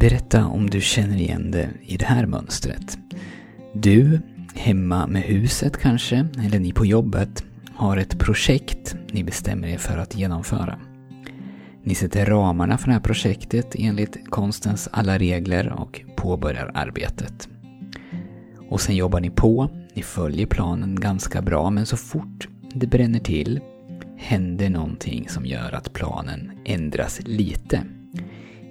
Berätta om du känner igen det i det här mönstret. Du, hemma med huset kanske, eller ni på jobbet, har ett projekt ni bestämmer er för att genomföra. Ni sätter ramarna för det här projektet enligt konstens alla regler och påbörjar arbetet. Och sen jobbar ni på, ni följer planen ganska bra, men så fort det bränner till händer någonting som gör att planen ändras lite.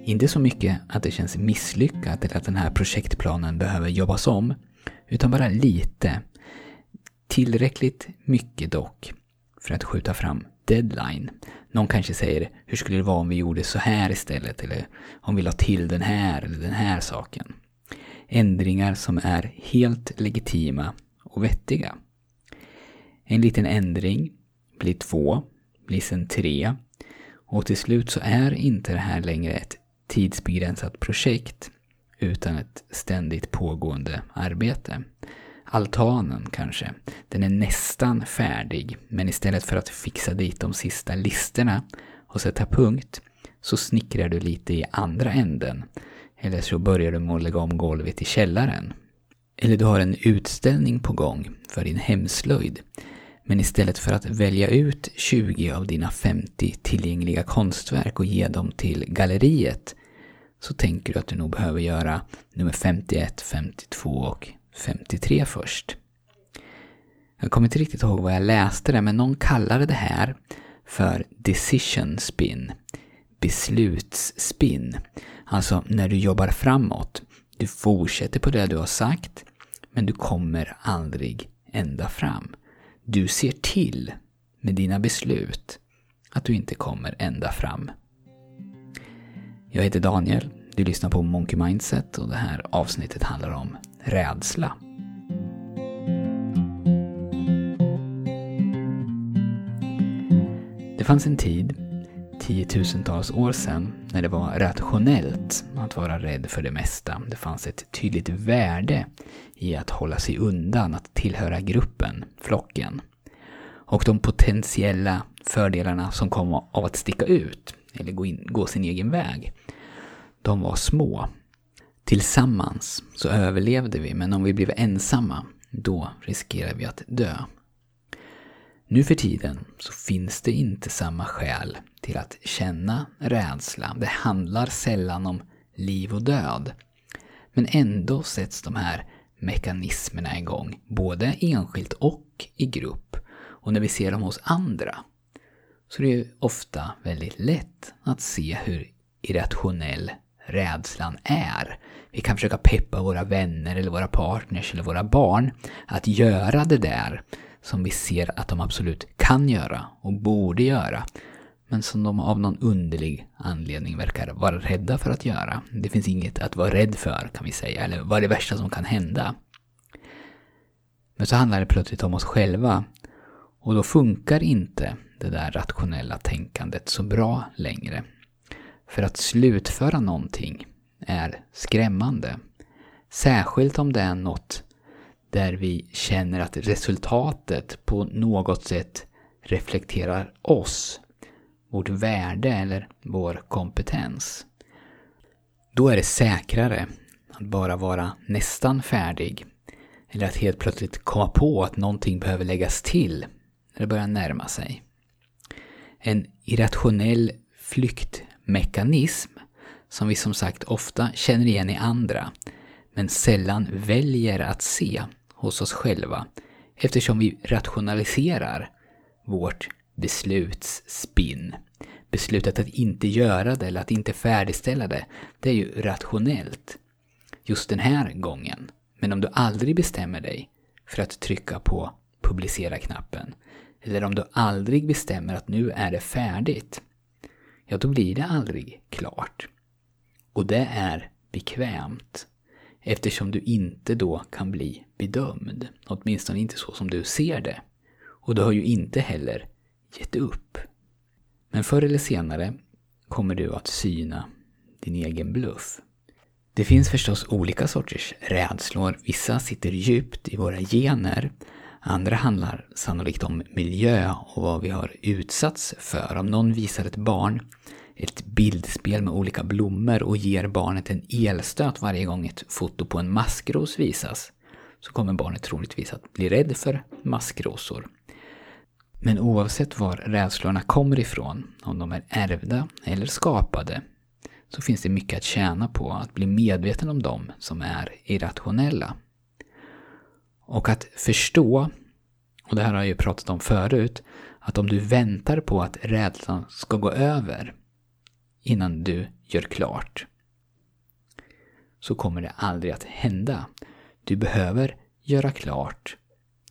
Inte så mycket att det känns misslyckat eller att den här projektplanen behöver jobbas om, utan bara lite. Tillräckligt mycket dock för att skjuta fram deadline. Någon kanske säger, hur skulle det vara om vi gjorde så här istället, eller om vi la till den här eller den här saken. Ändringar som är helt legitima och vettiga. En liten ändring blir 2, blir sen 3, och till slut så är inte det här längre ett tidsbegränsat projekt utan ett ständigt pågående arbete. Altanen kanske, den är nästan färdig, men istället för att fixa dit de sista listerna och sätta punkt så snickrar du lite i andra änden, eller så börjar du med att lägga om golvet i källaren. Eller du har en utställning på gång för din hemslöjd, men istället för att välja ut 20 av dina 50 tillgängliga konstverk och ge dem till galleriet så tänker du att du nog behöver göra nummer 51, 52 och 53 först. Jag kommer inte riktigt ihåg vad jag läste det, men någon kallade det här för decision spin, beslutsspin. Alltså när du jobbar framåt, du fortsätter på det du har sagt, men du kommer aldrig ända fram. Du ser till med dina beslut att du inte kommer ända fram. Jag heter Daniel, du lyssnar på Monkey Mindset och det här avsnittet handlar om rädsla. Det fanns en tid, 10 000-tals år sedan, när det var rationellt att vara rädd för det mesta. Det fanns ett tydligt värde i att hålla sig undan, att tillhöra gruppen, flocken. Och de potentiella fördelarna som kom av att sticka ut eller gå sin egen väg, de var små. Tillsammans så överlevde vi, men om vi blev ensamma, då riskerar vi att dö. Nu för tiden så finns det inte samma skäl till att känna rädsla. Det handlar sällan om liv och död. Men ändå sätts de här mekanismerna igång, både enskilt och i grupp. Och när vi ser dem hos andra så är det ju ofta väldigt lätt att se hur irrationell rädslan är. Vi kan försöka peppa våra vänner eller våra partners eller våra barn att göra det där som vi ser att de absolut kan göra och borde göra, men som de av någon underlig anledning verkar vara rädda för att göra. Det finns inget att vara rädd för, kan vi säga, eller vad är det värsta som kan hända? Men så handlar det plötsligt om oss själva, och då funkar inte det där rationella tänkandet så bra längre. För att slutföra någonting är skrämmande, särskilt om det är något där vi känner att resultatet på något sätt reflekterar oss, vårt värde eller vår kompetens. Då är det säkrare att bara vara nästan färdig, eller att helt plötsligt komma på att någonting behöver läggas till när det börjar närma sig. En irrationell flyktmekanism som vi som sagt ofta känner igen i andra, men sällan väljer att se hos oss själva, eftersom vi rationaliserar vårt beslutsspinn. Beslutet att inte göra det eller att inte färdigställa det, det är ju rationellt just den här gången. Men om du aldrig bestämmer dig för att trycka på publicera-knappen, eller om du aldrig bestämmer att nu är det färdigt, ja, då blir det aldrig klart. Och det är bekvämt, eftersom du inte då kan bli bedömd, åtminstone inte så som du ser det. Och du har ju inte heller gett upp. Men förr eller senare kommer du att syna din egen bluff. Det finns förstås olika sorters rädslor. Vissa sitter djupt i våra gener. Andra handlar sannolikt om miljö och vad vi har utsatts för. Om någon visar ett barn ett bildspel med olika blommor och ger barnet en elstöt varje gång ett foto på en maskros visas, så kommer barnet troligtvis att bli rädd för maskrosor. Men oavsett var rädslorna kommer ifrån, om de är ärvda eller skapade, så finns det mycket att tjäna på att bli medveten om dem som är irrationella. Och att förstå, och det här har jag ju pratat om förut, att om du väntar på att rädslan ska gå över innan du gör klart, så kommer det aldrig att hända. Du behöver göra klart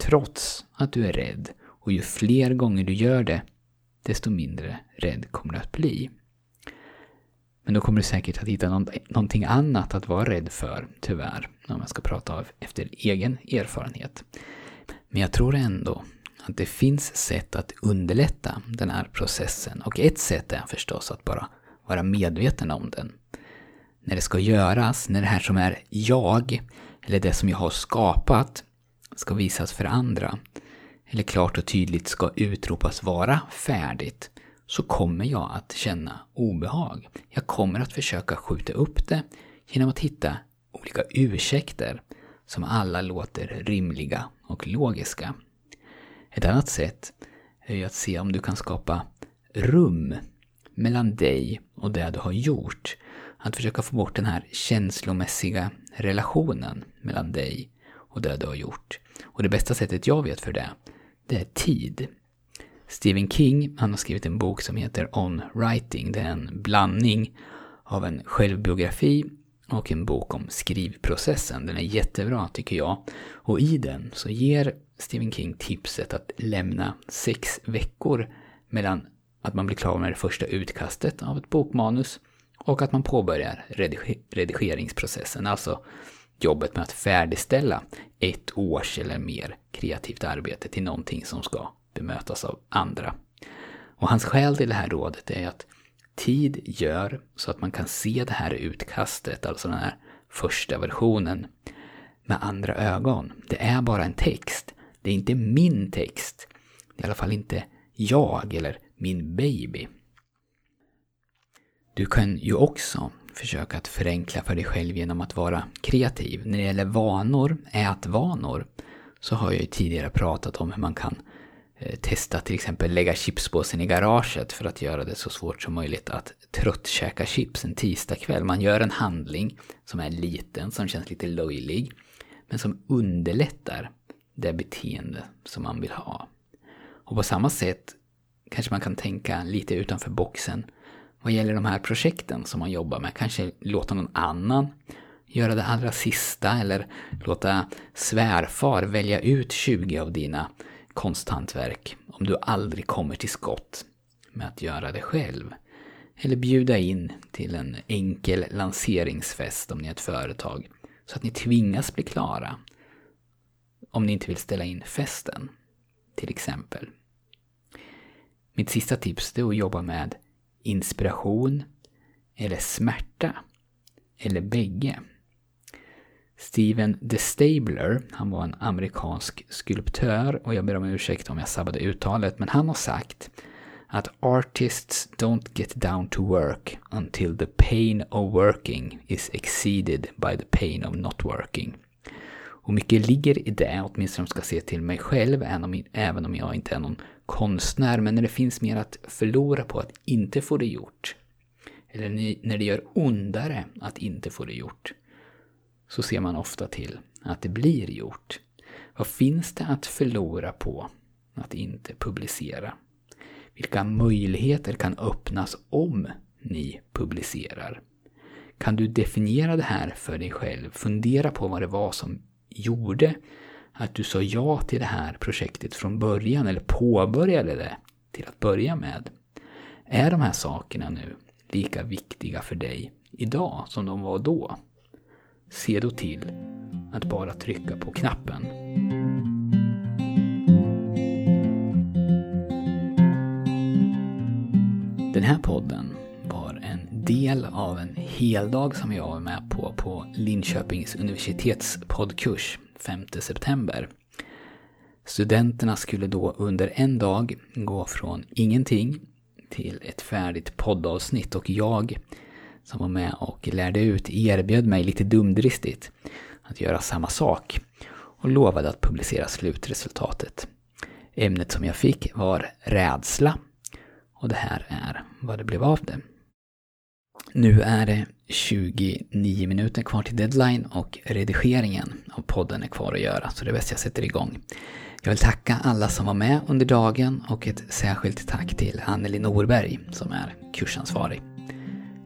trots att du är rädd. Och ju fler gånger du gör det, desto mindre rädd kommer du att bli. Men då kommer du säkert att hitta någonting annat att vara rädd för, tyvärr, om jag ska prata av efter egen erfarenhet. Men jag tror ändå att det finns sätt att underlätta den här processen. Och ett sätt är förstås att bara vara medveten om den. När det ska göras, när det här som är jag, eller det som jag har skapat, ska visas för andra, eller klart och tydligt ska utropas vara färdigt, så kommer jag att känna obehag. Jag kommer att försöka skjuta upp det genom att hitta olika ursäkter som alla låter rimliga och logiska. Ett annat sätt är att se om du kan skapa rum mellan dig och det du har gjort. Att försöka få bort den här känslomässiga relationen mellan dig och det du har gjort. Och det bästa sättet jag vet för det, det är tid. Stephen King, han har skrivit en bok som heter On Writing. Det är en blandning av en självbiografi och en bok om skrivprocessen. Den är jättebra tycker jag. Och i den så ger Stephen King tipset att lämna 6 veckor mellan att man blir klar med det första utkastet av ett bokmanus och att man påbörjar redigeringsprocessen. Alltså jobbet med att färdigställa 1 års eller mer kreativt arbete till någonting som ska bemötas av andra. Och hans skäl till det här rådet är att tid gör så att man kan se det här utkastet, alltså den här första versionen, med andra ögon. Det är bara en text. Det är inte min text. Det är i alla fall inte jag eller min baby. Du kan ju också försöka att förenkla för dig själv genom att vara kreativ. När det gäller vanor, ätvanor, så har jag ju tidigare pratat om hur man kan testa till exempel lägga chipspåsen i garaget för att göra det så svårt som möjligt att tröttkäka chips en tisdagkväll. Man gör en handling som är liten, som känns lite löjlig, men som underlättar det beteende som man vill ha. Och på samma sätt kanske man kan tänka lite utanför boxen vad gäller de här projekten som man jobbar med. Kanske låta någon annan göra det allra sista, eller låta svärfar välja ut 20 av dina konsthantverk om du aldrig kommer till skott med att göra det själv. Eller bjuda in till en enkel lanseringsfest om ni är ett företag, så att ni tvingas bli klara om ni inte vill ställa in festen, till exempel. Mitt sista tips är att jobba med inspiration eller smärta, eller bägge. Steven De Stabler, han var en amerikansk skulptör, och jag ber om ursäkt om jag sabbade uttalet, men han har sagt att artists don't get down to work until the pain of working is exceeded by the pain of not working. Och mycket ligger i det, åtminstone om jag ska se till mig själv, även om jag inte är någon konstnär, men när det finns mer att förlora på att inte få det gjort, eller när det gör ondare att inte få det gjort, så ser man ofta till att det blir gjort. Vad finns det att förlora på att inte publicera? Vilka möjligheter kan öppnas om ni publicerar? Kan du definiera det här för dig själv? Fundera på vad det var som gjorde att du sa ja till det här projektet från början, eller påbörjade det till att börja med. Är de här sakerna nu lika viktiga för dig idag som de var då? Se då till att bara trycka på knappen. Den här podden var en del av en heldag som jag var med på Linköpings universitets poddkurs 5 september. Studenterna skulle då under en dag gå från ingenting till ett färdigt poddavsnitt, och jag som var med och lärde ut erbjöd mig lite dumdristigt att göra samma sak och lovade att publicera slutresultatet. Ämnet som jag fick var rädsla, och det här är vad det blev av det. Nu är det 29 minuter kvar till deadline och redigeringen av podden är kvar att göra, så det är bäst jag sätter igång. Jag vill tacka alla som var med under dagen och ett särskilt tack till Annelin Norberg som är kursansvarig.